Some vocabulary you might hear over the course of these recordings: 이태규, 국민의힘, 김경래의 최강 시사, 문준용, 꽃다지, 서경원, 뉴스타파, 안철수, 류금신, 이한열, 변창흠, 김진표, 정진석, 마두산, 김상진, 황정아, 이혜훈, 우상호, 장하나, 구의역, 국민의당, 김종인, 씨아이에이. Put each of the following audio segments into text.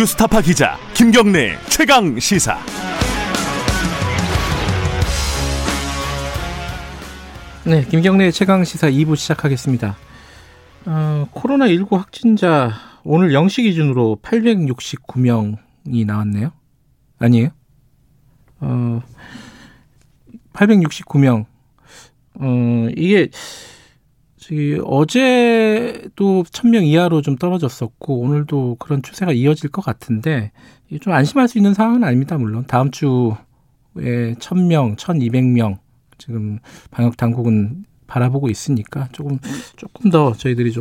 뉴스타파 기자 김경래의 최강 시사. 네, 김경래의 최강 시사 2부 시작하겠습니다. 코로나19 확진자 오늘 0시 기준으로 869명이 나왔네요. 아니에요? 869명. 이게 어제도 1000명 이하로 좀 떨어졌었고 오늘도 그런 추세가 이어질 것 같은데 좀 안심할 수 있는 상황은 아닙니다. 물론 다음 주에 1000명, 1200명 지금 방역 당국은 바라보고 있으니까 조금 더 저희들이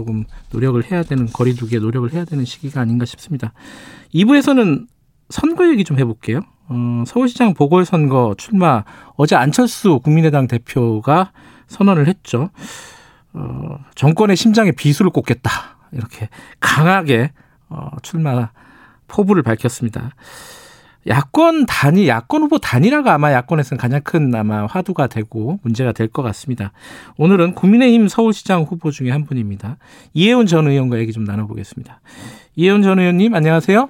노력을 해야 되는, 거리 두기에 노력을 해야 되는 시기가 아닌가 싶습니다. 2부에서는 선거 얘기 좀 해볼게요. 서울시장 보궐선거 출마 어제 안철수 국민의당 대표가 선언을 했죠. 정권의 심장에 비수를 꽂겠다, 이렇게 강하게 출마 포부를 밝혔습니다. 야권 후보 단일화가 아마 야권에서는 가장 큰 화두가 되고 문제가 될 것 같습니다. 오늘은 국민의힘 서울시장 후보 중에 한 분입니다. 이혜훈 전 의원과 얘기 좀 나눠보겠습니다. 이혜훈 전 의원님, 안녕하세요.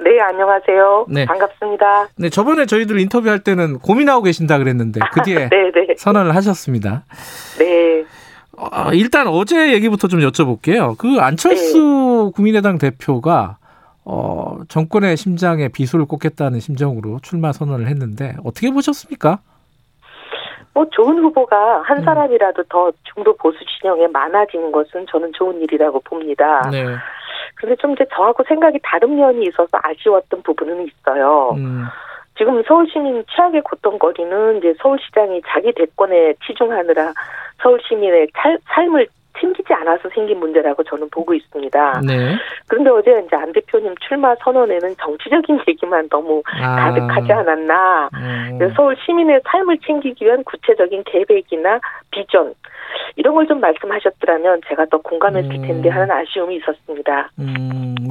네, 안녕하세요. 네. 반갑습니다. 네, 저번에 저희들 인터뷰할 때는 고민하고 계신다 그랬는데 그 뒤에 선언을 하셨습니다. 네. 일단 어제 얘기부터 좀 여쭤볼게요. 그 안철수 국민의당 대표가 정권의 심장에 비수를 꽂겠다는 심정으로 출마 선언을 했는데 어떻게 보셨습니까? 좋은 후보가 한 사람이라도 더 중도 보수 진영에 많아지는 것은 저는 좋은 일이라고 봅니다. 네. 근데 좀 저하고 생각이 다른 면이 있어서 아쉬웠던 부분은 있어요. 지금 서울시민 최악의 고통거리는 서울시장이 자기 대권에 치중하느라 서울시민의 삶을 챙기지 않아서 생긴 문제라고 저는 보고 있습니다. 네. 그런데 어제 안 대표님 출마 선언에는 정치적인 얘기만 너무 가득하지 않았나. 서울 시민의 삶을 챙기기 위한 구체적인 계획이나 비전, 이런 걸 좀 말씀하셨더라면 제가 더 공감했을 텐데 하는 아쉬움이 있었습니다.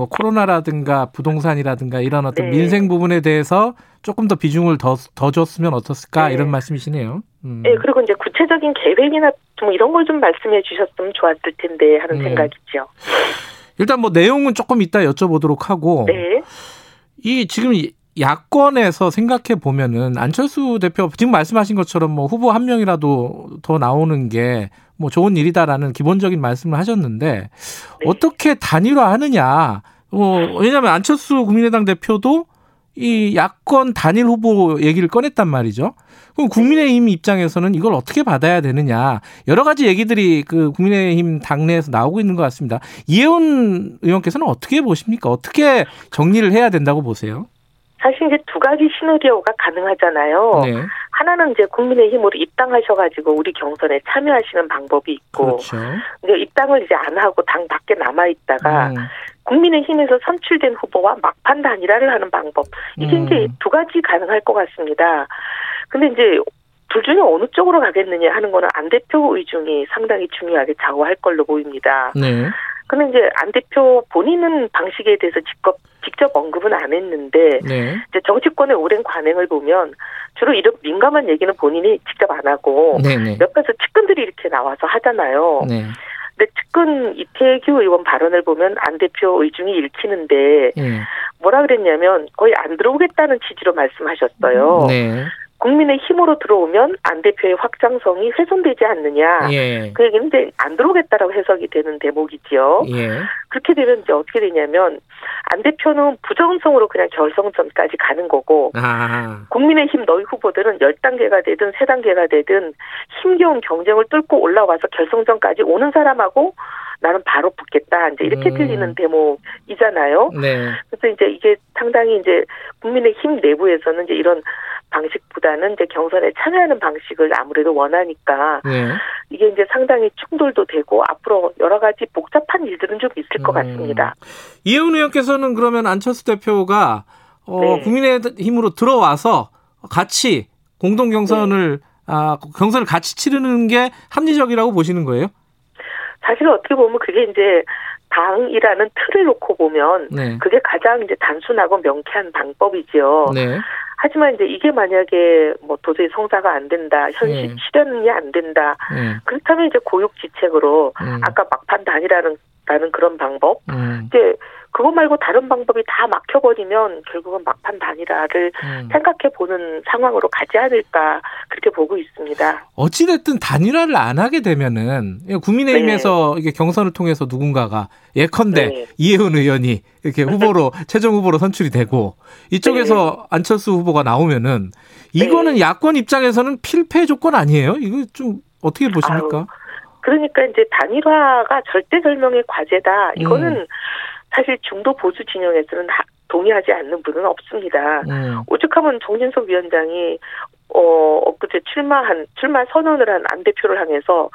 코로나라든가 부동산이라든가 이런 어떤 민생 부분에 대해서 조금 더 비중을 더 줬으면 어떻을까, 이런 말씀이시네요. 네, 그리고 구체적인 계획이나 이런 걸 좀 말씀해 주셨으면 좋았을 텐데 하는 생각이죠. 일단 내용은 조금 이따 여쭤보도록 하고, 이 지금 야권에서 생각해 보면은 안철수 대표 지금 말씀하신 것처럼 후보 한 명이라도 더 나오는 게 좋은 일이다라는 기본적인 말씀을 하셨는데 어떻게 단일화하느냐? 왜냐하면 안철수 국민의당 대표도 이 야권 단일 후보 얘기를 꺼냈단 말이죠. 그럼 국민의힘 입장에서는 이걸 어떻게 받아야 되느냐, 여러 가지 얘기들이 그 국민의힘 당내에서 나오고 있는 것 같습니다. 이혜훈 의원께서는 어떻게 보십니까? 어떻게 정리를 해야 된다고 보세요? 사실 두 가지 시나리오가 가능하잖아요. 네. 하나는 국민의힘으로 입당하셔가지고 우리 경선에 참여하시는 방법이 있고, 그렇죠. 입당을 안 하고 당 밖에 남아 있다가 국민의힘에서 선출된 후보와 막판 단일화를 하는 방법, 이게 두 가지 가능할 것 같습니다. 근데 둘 중에 어느 쪽으로 가겠느냐 하는 거는 안 대표 의중이 상당히 중요하게 좌우할 걸로 보입니다. 네. 근데 안 대표 본인은 방식에 대해서 직접 언급은 안 했는데 정치권의 오랜 관행을 보면 주로 이런 민감한 얘기는 본인이 직접 안 하고 옆에서 측근들이 이렇게 나와서 하잖아요. 네. 근데 측근 이태규 의원 발언을 보면 안 대표 의중이 읽히는데 뭐라 그랬냐면 거의 안 들어오겠다는 취지로 말씀하셨어요. 네. 국민의힘으로 들어오면 안 대표의 확장성이 훼손되지 않느냐. 그 얘기는 안 들어오겠다라고 해석이 되는 대목이지요. 그렇게 되면 어떻게 되냐면 안 대표는 부정성으로 그냥 결성점까지 가는 거고 국민의힘 너희 후보들은 10단계가 되든 3단계가 되든 힘겨운 경쟁을 뚫고 올라와서 결성점까지 오는 사람하고 나는 바로 붙겠다, 이렇게 들리는 대목이잖아요. 네. 그래서 이게 상당히 국민의힘 내부에서는 이런 방식보다는 경선에 참여하는 방식을 아무래도 원하니까 이게 상당히 충돌도 되고 앞으로 여러 가지 복잡한 일들은 좀 있을 것 같습니다. 이혜훈 의원께서는 그러면 안철수 대표가 국민의힘으로 들어와서 같이 공동 경선을 경선을 같이 치르는 게 합리적이라고 보시는 거예요? 사실 어떻게 보면 그게 당이라는 틀을 놓고 보면 그게 가장 단순하고 명쾌한 방법이지요. 네. 하지만 이게 만약에 도저히 성사가 안 된다, 현실 실현이 안 된다, 그렇다면 고육지책으로 아까 막판 단일화라는 그런 방법, 그것 말고 다른 방법이 다 막혀버리면 결국은 막판 단일화를 생각해보는 상황으로 가지 않을까 그렇게 보고 있습니다. 어찌됐든 단일화를 안 하게 되면은 국민의힘에서 이게 경선을 통해서 누군가가 예컨대 이혜훈 의원이 이렇게 후보로 최종 후보로 선출이 되고 이쪽에서 안철수 후보가 나오면은 이거는 야권 입장에서는 필패 조건 아니에요? 이거 좀 어떻게 보십니까? 아유, 그러니까 이제 단일화가 절대절명의 과제다. 이거는 사실 중도 보수 진영에서는 동의하지 않는 분은 없습니다. 오죽하면 정진석 위원장이 엊그제 출마 선언을 한 안 대표를 향해서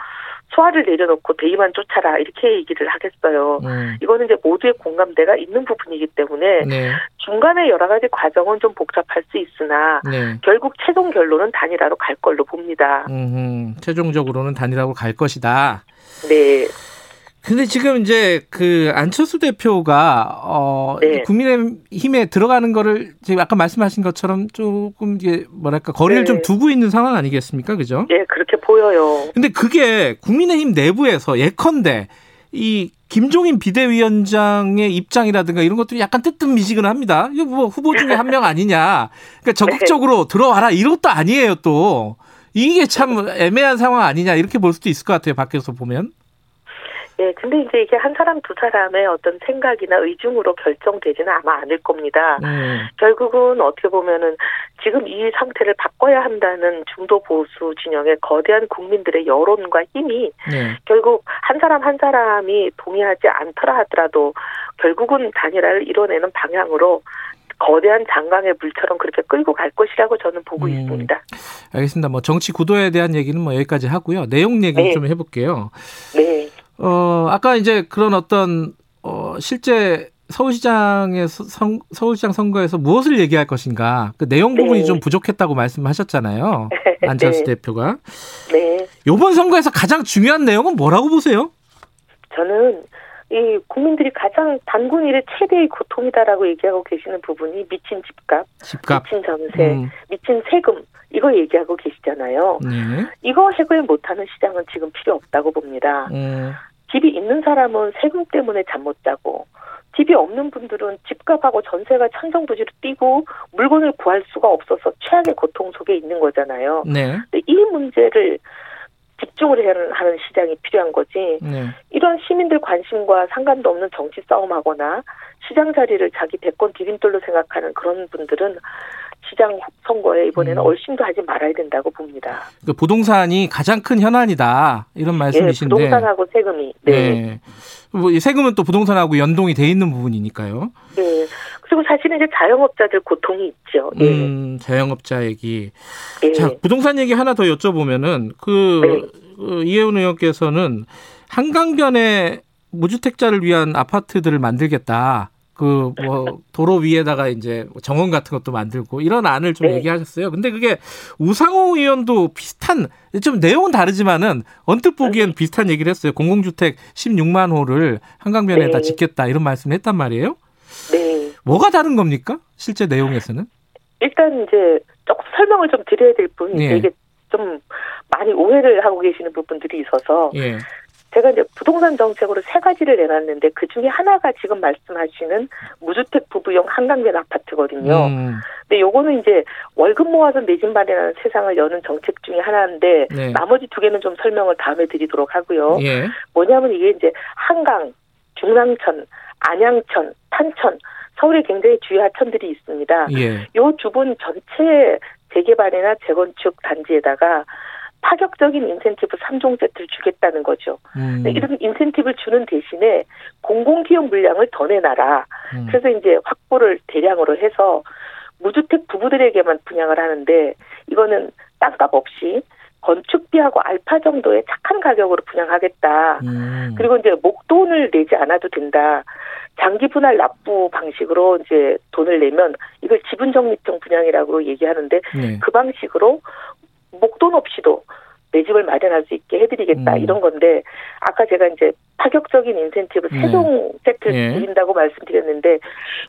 소화를 내려놓고 대의만 쫓아라 이렇게 얘기를 하겠어요. 이거는 이제 모두의 공감대가 있는 부분이기 때문에 중간에 여러 가지 과정은 좀 복잡할 수 있으나 결국 최종 결론은 단일화로 갈 걸로 봅니다. 최종적으로는 단일화로 갈 것이다. 네. 근데 지금 이제 그 안철수 대표가 국민의힘에 들어가는 거를 지금 아까 말씀하신 것처럼 조금 이제 뭐랄까 거리를 좀 두고 있는 상황 아니겠습니까, 그죠? 네, 그렇게 보여요. 근데 그게 국민의힘 내부에서 예컨대 이 김종인 비대위원장의 입장이라든가 이런 것들이 약간 뜨뜻미지근합니다. 이거 뭐 후보 중에 한 명 아니냐? 그러니까 적극적으로 들어와라 이것도 아니에요 또. 이게 참 애매한 상황 아니냐 이렇게 볼 수도 있을 것 같아요 밖에서 보면. 예, 근데 이제 이게 한 사람 두 사람의 어떤 생각이나 의중으로 결정되지는 아마 않을 겁니다. 결국은 어떻게 보면은 지금 이 상태를 바꿔야 한다는 중도 보수 진영의 거대한 국민들의 여론과 힘이 결국 한 사람 한 사람이 동의하지 않더라 하더라도 결국은 단일화를 이뤄내는 방향으로 거대한 장강의 물처럼 그렇게 끌고 갈 것이라고 저는 보고 있습니다. 알겠습니다. 뭐 정치 구도에 대한 얘기는 뭐 여기까지 하고요. 내용 얘기 좀 해볼게요. 네. 아까 이제 그런 어떤, 실제 서울시장 선거에서 무엇을 얘기할 것인가. 그 내용 부분이 좀 부족했다고 말씀하셨잖아요. 안철수 대표가. 네. 요번 선거에서 가장 중요한 내용은 뭐라고 보세요? 저는 이 국민들이 가장 단군일의 최대의 고통이다라고 얘기하고 계시는 부분이 미친 집값. 미친 전세, 미친 세금. 이거 얘기하고 계시잖아요. 이거 해결 못하는 시장은 지금 필요 없다고 봅니다. 집이 있는 사람은 세금 때문에 잠 못 자고 집이 없는 분들은 집값하고 전세가 천정부지로 뛰고 물건을 구할 수가 없어서 최악의 고통 속에 있는 거잖아요. 근데 이 문제를 집중을 해야 하는 시장이 필요한 거지 이런 시민들 관심과 상관도 없는 정치 싸움하거나 시장 자리를 자기 대권 디딤돌로 생각하는 그런 분들은 시장 선거에 이번에는 얼씬도 하지 말아야 된다고 봅니다. 그러니까 부동산이 가장 큰 현안이다 이런 말씀이신데. 네, 부동산하고 세금이. 네. 뭐 세금은 또 부동산하고 연동이 돼 있는 부분이니까요. 네. 그리고 사실은 이제 자영업자들 고통이 있죠. 네. 자영업자 얘기. 네. 자, 부동산 얘기 하나 더 여쭤보면은 그 이혜훈 의원께서는 한강변에 무주택자를 위한 아파트들을 만들겠다. 그 뭐 도로 위에다가 이제 정원 같은 것도 만들고 이런 안을 좀 얘기하셨어요. 근데 그게 우상호 의원도 비슷한 좀 내용은 다르지만은 언뜻 보기엔 비슷한 얘기를 했어요. 공공주택 16만 호를 한강변에다 짓겠다 이런 말씀을 했단 말이에요. 네. 뭐가 다른 겁니까? 실제 내용에서는? 일단 이제 조금 설명을 좀 드려야 될 부분이 이게 좀 많이 오해를 하고 계시는 부분들이 있어서. 제가 이제 부동산 정책으로 세 가지를 내놨는데 그 중에 하나가 지금 말씀하시는 무주택 부부용 한강변 아파트거든요. 근데 요거는 이제 월급 모아서 내 집 마련하는 세상을 여는 정책 중에 하나인데 나머지 두 개는 좀 설명을 다음에 드리도록 하고요. 뭐냐면 이게 이제 한강, 중랑천, 안양천, 탄천, 서울에 굉장히 주요 하천들이 있습니다. 요 주변 전체 재개발이나 재건축 단지에다가 파격적인 인센티브 3종 세트를 주겠다는 거죠. 이런 인센티브를 주는 대신에 공공기업 물량을 더 내놔라. 그래서 이제 확보를 대량으로 해서 무주택 부부들에게만 분양을 하는데 이거는 땅값 없이 건축비하고 알파 정도의 착한 가격으로 분양하겠다. 그리고 이제 목돈을 내지 않아도 된다. 장기 분할 납부 방식으로 이제 돈을 내면 이걸 지분 적립형 분양이라고 얘기하는데 그 방식으로 목돈 없이도 내 집을 마련할 수 있게 해드리겠다 이런 건데 아까 제가 이제 파격적인 인센티브 3종 세트 드린다고 말씀드렸는데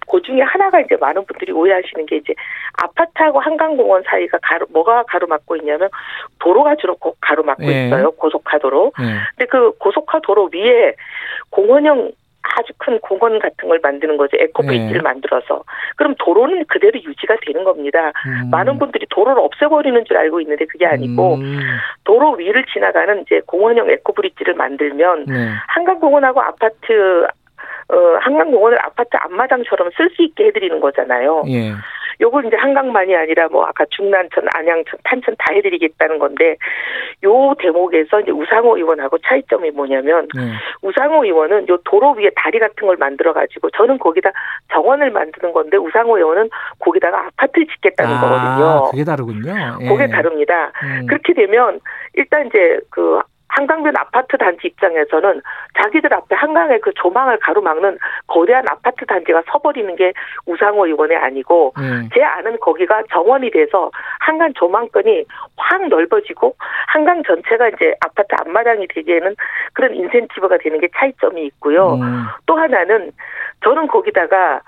그 중에 하나가 이제 많은 분들이 오해하시는 게 이제 아파트하고 한강공원 사이가 뭐가 가로막고 있냐면 도로가 주로 가로막고 있어요 고속화도로. 근데 그 고속화도로 위에 공원형 아주 큰 공원 같은 걸 만드는 거죠. 에코베이지를 만들어서. 그럼 도로는 그대로 유지가 되는 겁니다. 많은 분들이 도로를 없애버리는 줄 알고 있는데 그게 아니고 도로 위를 지나가는 이제 공원형 에코브릿지를 만들면 한강공원하고 아파트 한강공원을 아파트 앞마당처럼 쓸 수 있게 해드리는 거잖아요. 예. 요걸 이제 한강만이 아니라 뭐 아까 중난천, 안양천, 탄천 다 해드리겠다는 건데 요 대목에서 이제 우상호 의원하고 차이점이 뭐냐면 우상호 의원은 요 도로 위에 다리 같은 걸 만들어가지고 저는 거기다 정원을 만드는 건데 우상호 의원은 거기다가 아파트를 짓겠다는 거거든요. 그게 다르군요. 예. 그게 다릅니다. 그렇게 되면 일단 이제 그 한강변 아파트 단지 입장에서는 자기들 앞에 한강의 그 조망을 가로막는 거대한 아파트 단지가 서버리는 게 우상호 의원이 아니고 제 아는 거기가 정원이 돼서 한강 조망권이 확 넓어지고 한강 전체가 이제 아파트 앞마당이 되기에는 그런 인센티브가 되는 게 차이점이 있고요. 또 하나는 저는 거기다가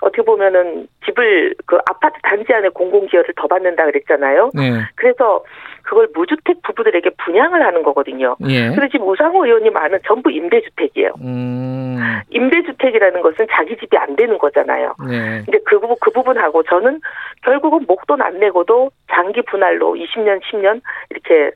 어떻게 보면은 집을 그 아파트 단지 안에 공공기여를 더 받는다 그랬잖아요. 그래서 그걸 무주택 부부들에게 분양을 하는 거거든요. 그래서 지금 우상호 의원이 많은 전부 임대주택이에요. 임대주택이라는 것은 자기 집이 안 되는 거잖아요. 근데 그 부분하고 저는 결국은 목돈 안 내고도 장기 분할로 20년, 10년 이렇게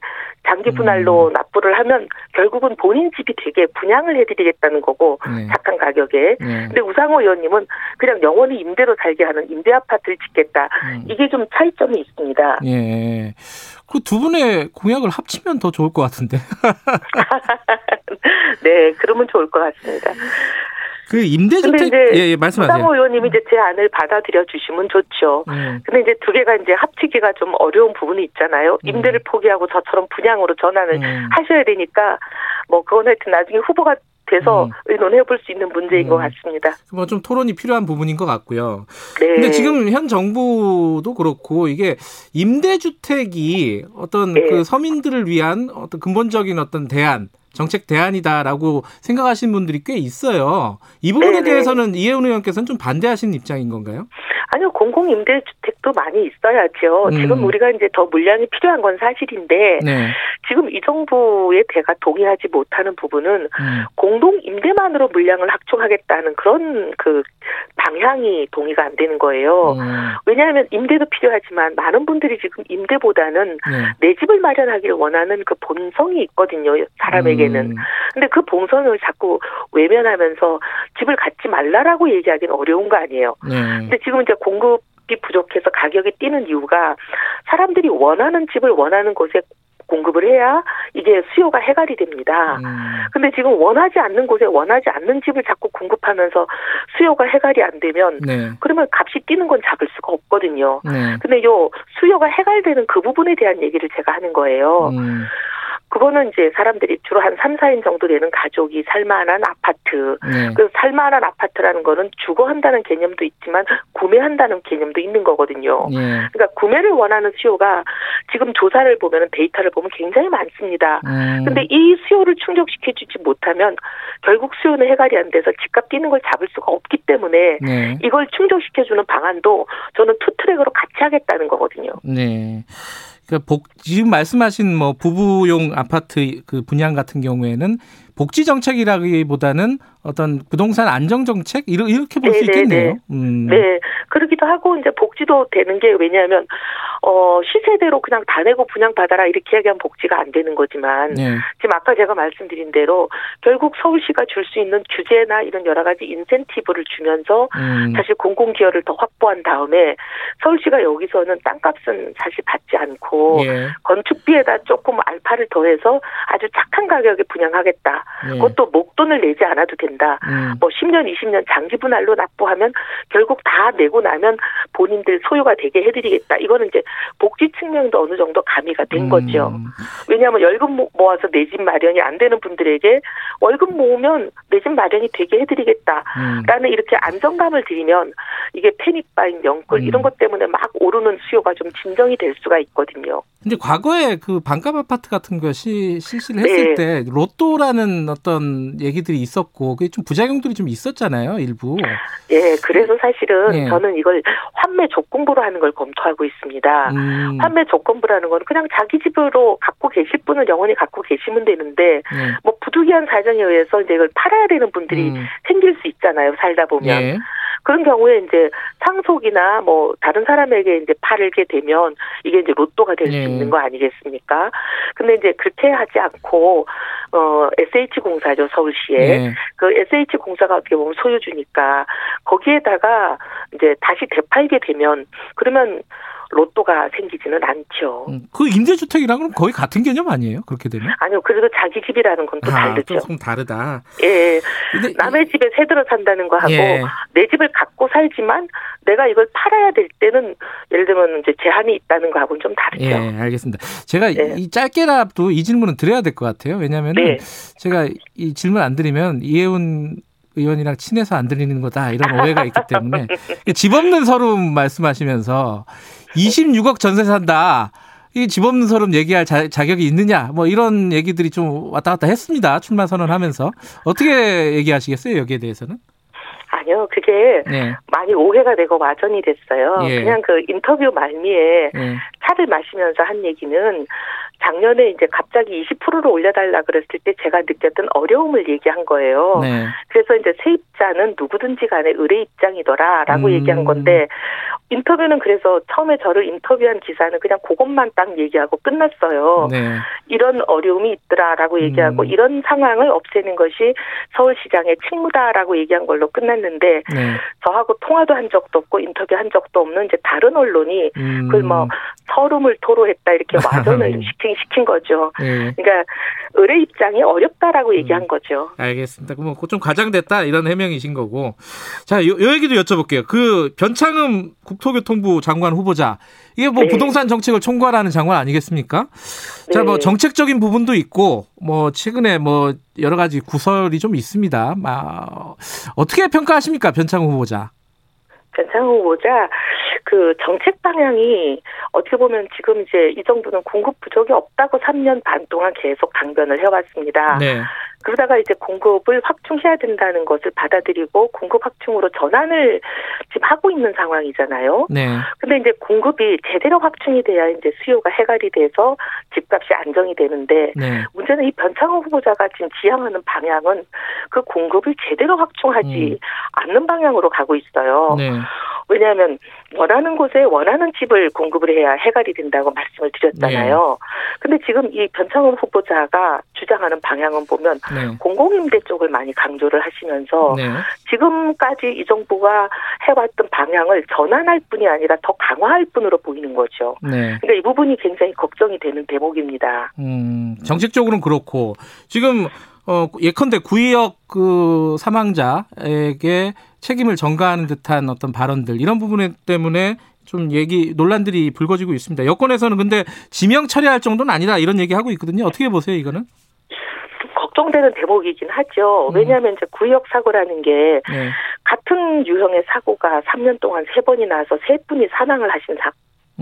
장기 분할로 납부를 하면 결국은 본인 집이 되게 분양을 해드리겠다는 거고 착한 가격에. 근데 우상호 의원님은 그냥 영원히 임대로 살게 하는 임대 아파트를 짓겠다. 이게 좀 차이점이 있습니다. 예. 그 두 분의 공약을 합치면 더 좋을 것 같은데. 네, 그러면 좋을 것 같습니다. 그 임대주택 예, 말씀하세요. 우상호 의원님이 이제 제 안을 받아들여 주시면 좋죠. 근데 이제 두 개가 이제 합치기가 좀 어려운 부분이 있잖아요. 임대를 포기하고 저처럼 분양으로 전환을 하셔야 되니까 뭐 그건 하여튼 나중에 후보가 돼서 의논해볼 수 있는 문제인 것 같습니다. 뭐 좀 토론이 필요한 부분인 것 같고요. 그런데 지금 현 정부도 그렇고 이게 임대주택이 어떤 그 서민들을 위한 어떤 근본적인 어떤 대안, 정책 대안이다라고 생각하시는 분들이 꽤 있어요. 이 부분에 대해서는 이혜훈 의원께서는 좀 반대하시는 입장인 건가요? 아니요. 공공임대주택도 많이 있어야죠. 지금 우리가 이제 더 물량이 필요한 건 사실인데 지금 이 정부의 대가 동의하지 못하는 부분은 공동임대만으로 물량을 확충하겠다는 그런 그 방향이 동의가 안 되는 거예요. 왜냐하면 임대도 필요하지만 많은 분들이 지금 임대보다는 내 집을 마련하기를 원하는 그 본성이 있거든요. 사람에게는. 근데 그 본성을 자꾸 외면하면서 집을 갖지 말라라고 얘기하기는 어려운 거 아니에요. 근데 지금 이제 공급이 부족해서 가격이 뛰는 이유가 사람들이 원하는 집을 원하는 곳에 공급을 해야 이게 수요가 해갈이 됩니다. 근데 지금 원하지 않는 곳에 원하지 않는 집을 자꾸 공급하면서 수요가 해갈이 안 되면 그러면 값이 뛰는 건 잡을 수가 없거든요. 근데 요 수요가 해갈되는 그 부분에 대한 얘기를 제가 하는 거예요. 그거는 이제 사람들이 주로 한 3, 4인 정도 되는 가족이 살만한 아파트. 그래서 살만한 아파트라는 거는 주거한다는 개념도 있지만 구매한다는 개념도 있는 거거든요. 그러니까 구매를 원하는 수요가 지금 조사를 보면 데이터를 보면 굉장히 많습니다. 근데 이 수요를 충족시켜주지 못하면 결국 수요는 해갈이 안 돼서 집값 뛰는 걸 잡을 수가 없기 때문에 이걸 충족시켜주는 방안도 저는 투트랙으로 같이 하겠다는 거거든요. 네. 지금 말씀하신 뭐 부부용 아파트 그 분양 같은 경우에는 복지 정책이라기보다는 어떤 부동산 안정 정책 이렇게 볼 수 있겠네요. 네, 그러기도 하고 이제 복지도 되는 게 왜냐하면 시세대로 그냥 다 내고 분양 받아라 이렇게 얘기하면 복지가 안 되는 거지만 지금 아까 제가 말씀드린 대로 결국 서울시가 줄 수 있는 규제나 이런 여러 가지 인센티브를 주면서 사실 공공기여를 더 확보한 다음에 서울시가 여기서는 땅값은 사실 받지 않고 건축비에다 조금 알파를 더해서 아주 착한 가격에 분양하겠다. 그것도 목돈을 내지 않아도 된다. 뭐 10년, 20년 장기 분할로 납부하면 결국 다 내고 나면 본인들 소유가 되게 해드리겠다. 이거는 이제 복지 측면도 어느 정도 가미가 된 거죠. 왜냐하면 월급 모아서 내 집 마련이 안 되는 분들에게 월급 모으면 내 집 마련이 되게 해드리겠다라는 이렇게 안정감을 드리면 이게 패닉 바잉, 영끌 이런 것 때문에 막 오르는 수요가 좀 진정이 될 수가 있거든요. 근데 과거에 그 반값 아파트 같은 것이 실시를 했을 때 로또라는 어떤 얘기들이 있었고 그게 좀 부작용들이 좀 있었잖아요, 일부. 예, 그래서 사실은 저는 이걸 환매 조건부로 하는 걸 검토하고 있습니다. 환매 조건부라는 건 그냥 자기 집으로 갖고 계실 분은 영원히 갖고 계시면 되는데 뭐 부득이한 사정에 의해서 이제 이걸 팔아야 되는 분들이 생길 수 있잖아요. 살다 보면. 네. 그런 경우에 이제 상속이나 뭐 다른 사람에게 이제 팔게 되면 이게 이제 로또가 될 수 있는 거 아니겠습니까? 근데 이제 그렇게 하지 않고 SH공사죠, 서울시에. 그 SH공사가 어떻게 보면 소유주니까 거기에다가 이제 다시 되팔게 되면 그러면 로또가 생기지는 않죠. 그 임대주택이랑 그럼 거의 같은 개념 아니에요? 그렇게 되면? 아니요. 그래도 자기 집이라는 건 또 다르죠. 조금 다르다. 예. 근데 남의 집에 새 들어 산다는 거 하고 내 집을 갖고 살지만 내가 이걸 팔아야 될 때는 예를 들면 이제 제한이 있다는 거 하고는 좀 다르죠. 예, 알겠습니다. 제가 이 짧게라도 이 질문은 드려야 될 것 같아요. 왜냐하면은 제가 이 질문 안 드리면 이혜훈 의원이랑 친해서 안 들리는 거다 이런 오해가 있기 때문에 집 없는 서름 말씀하시면서 26억 전세 산다 이 집 없는 서름 얘기할 자격이 있느냐 뭐 이런 얘기들이 좀 왔다 갔다 했습니다. 출마 선언하면서 어떻게 얘기하시겠어요? 여기에 대해서는? 아니요. 그게 많이 오해가 되고 와전이 됐어요. 그냥 그 인터뷰 말미에 차를 마시면서 한 얘기는 작년에 이제 갑자기 20%로 올려달라 그랬을 때 제가 느꼈던 어려움을 얘기한 거예요. 그래서 이제 세입자는 누구든지 간에 의뢰 입장이더라라고 얘기한 건데 인터뷰는 그래서 처음에 저를 인터뷰한 기사는 그냥 그것만 딱 얘기하고 끝났어요. 이런 어려움이 있더라라고 얘기하고 이런 상황을 없애는 것이 서울시장의 책무다라고 얘기한 걸로 끝났는데 저하고 통화도 한 적도 없고 인터뷰 한 적도 없는 이제 다른 언론이 그걸 뭐 서름을 토로했다 이렇게 와전을 시킨 거죠. 그러니까 의뢰 입장이 어렵다라고 얘기한 거죠. 알겠습니다. 그럼 좀 과장됐다 이런 해명이신 거고. 자, 요 얘기도 여쭤볼게요. 그 변창흠 국토교통부 장관 후보자 이게 뭐 부동산 정책을 총괄하는 장관 아니겠습니까? 자, 뭐 정책적인 부분도 있고 뭐 최근에 뭐 여러 가지 구설이 좀 있습니다. 막 어떻게 평가하십니까, 변창흠 후보자? 변창흠 후보자 그 정책 방향이 어떻게 보면 지금 이제 이 정부는 공급 부족이 없다고 3년 반 동안 계속 강변을 해왔습니다. 그러다가 이제 공급을 확충해야 된다는 것을 받아들이고 공급 확충으로 전환을 지금 하고 있는 상황이잖아요. 근데 이제 공급이 제대로 확충이 돼야 이제 수요가 해갈이 돼서 집값이 안정이 되는데 문제는 이 변창흠 후보자가 지금 지향하는 방향은 그 공급을 제대로 확충하지 않는 방향으로 가고 있어요. 왜냐하면 원하는 곳에 원하는 집을 공급을 해야 해갈이 된다고 말씀을 드렸잖아요. 그런데 지금 이 변창흠 후보자가 주장하는 방향은 보면 공공임대 쪽을 많이 강조를 하시면서 지금까지 이 정부가 해왔던 방향을 전환할 뿐이 아니라 더 강화할 뿐으로 보이는 거죠. 그러니까 이 부분이 굉장히 걱정이 되는 대목입니다. 정책적으로는 그렇고 지금 예컨대 구의역 그 사망자에게 책임을 전가하는 듯한 어떤 발언들 이런 부분 때문에 좀 얘기 논란들이 불거지고 있습니다. 여권에서는 근데 지명 처리할 정도는 아니다 이런 얘기하고 있거든요. 어떻게 보세요, 이거는? 걱정되는 대목이긴 하죠. 왜냐하면 이제 구의역 사고라는 게 같은 유형의 사고가 3년 동안 3번이 나서 3분이 사망을 하신 사고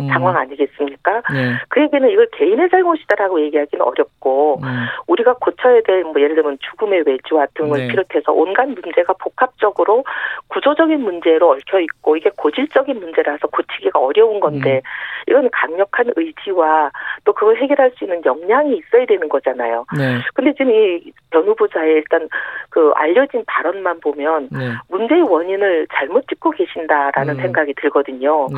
상황 아니겠습니까? 그 얘기는 이걸 개인의 잘못이다라고 얘기하기는 어렵고 우리가 고쳐야 될 뭐 예를 들면 죽음의 외주화 등을 비롯해서 온갖 문제가 복합적으로 구조적인 문제로 얽혀 있고 이게 고질적인 문제라서 고치기가 어려운 건데 이건 강력한 의지와 또 그걸 해결할 수 있는 역량이 있어야 되는 거잖아요. 근데 지금 이 변 후보자의 일단 그 알려진 발언만 보면 문제의 원인을 잘못 짚고 계신다라는 생각이 들거든요.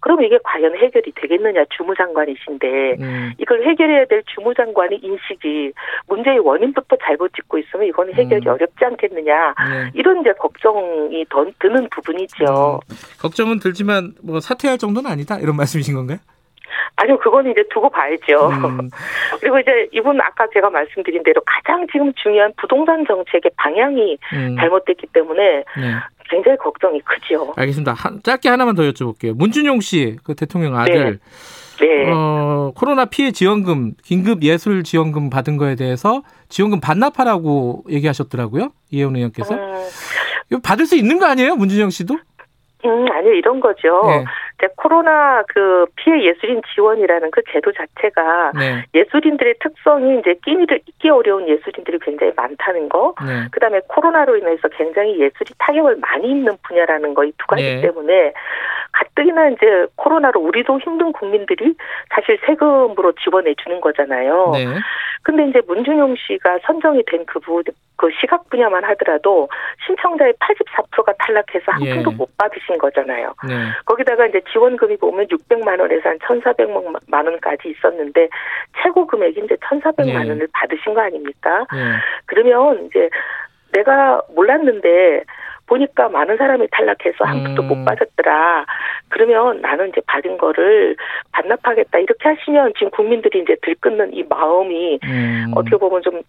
그럼 이게 과연 해결이 되겠느냐 주무장관이신데 이걸 해결해야 될 주무장관의 인식이 문제의 원인부터 잘못 짚고 있으면 이건 해결이 어렵지 않겠느냐 이런 이제 걱정이 드는 부분이죠. 걱정은 들지만 뭐 사퇴할 정도는 아니다 이런 말씀이신 건가요? 아니요, 그건 이제 두고 봐야죠. 그리고 이제 이분 아까 제가 말씀드린 대로 가장 지금 중요한 부동산 정책의 방향이 잘못됐기 때문에 굉장히 걱정이 크죠. 알겠습니다. 짧게 하나만 더 여쭤볼게요. 문준용 씨, 그 대통령 아들, 코로나 피해 지원금, 긴급 예술 지원금 받은 거에 대해서 지원금 반납하라고 얘기하셨더라고요. 이혜훈 의원께서. 이거 받을 수 있는 거 아니에요, 문준용 씨도? 아니요, 이런 거죠. 코로나 그 피해 예술인 지원이라는 그 제도 자체가 예술인들의 특성이 이제 끼니를 잊기 어려운 예술인들이 굉장히 많다는 거, 그다음에 코로나로 인해서 굉장히 예술이 타격을 많이 입는 분야라는 거 이 두 가지 때문에 가뜩이나 이제 코로나로 우리도 힘든 국민들이 사실 세금으로 지원해 주는 거잖아요. 근데 이제 문준용 씨가 선정이 된 그 시각 분야 누구냐만 하더라도 신청자의 84%가 탈락해서 한 푼도 못 받으신 거잖아요. 네. 거기다가 이제 지원금이 보면 600만 원에서 한 1,400만 원까지 있었는데 최고 금액이 이제 1,400만 원을 받으신 거 아닙니까? 네. 그러면 이제 내가 몰랐는데 보니까 많은 사람이 탈락해서 한 푼도 못 받았더라. 그러면 나는 이제 받은 거를 반납하겠다. 이렇게 하시면 지금 국민들이 이제 들끓는 이 마음이 어떻게 보면 좀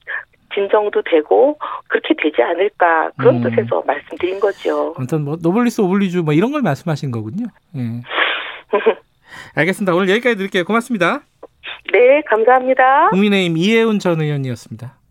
진정도 되고 그렇게 되지 않을까 그런 뜻에서 말씀드린 거죠. 아무튼 뭐 노블리스 오블리주 뭐 이런 걸 말씀하신 거군요. 예. 알겠습니다. 오늘 여기까지 드릴게요. 고맙습니다. 네, 감사합니다. 국민의힘 이혜훈 전 의원이었습니다.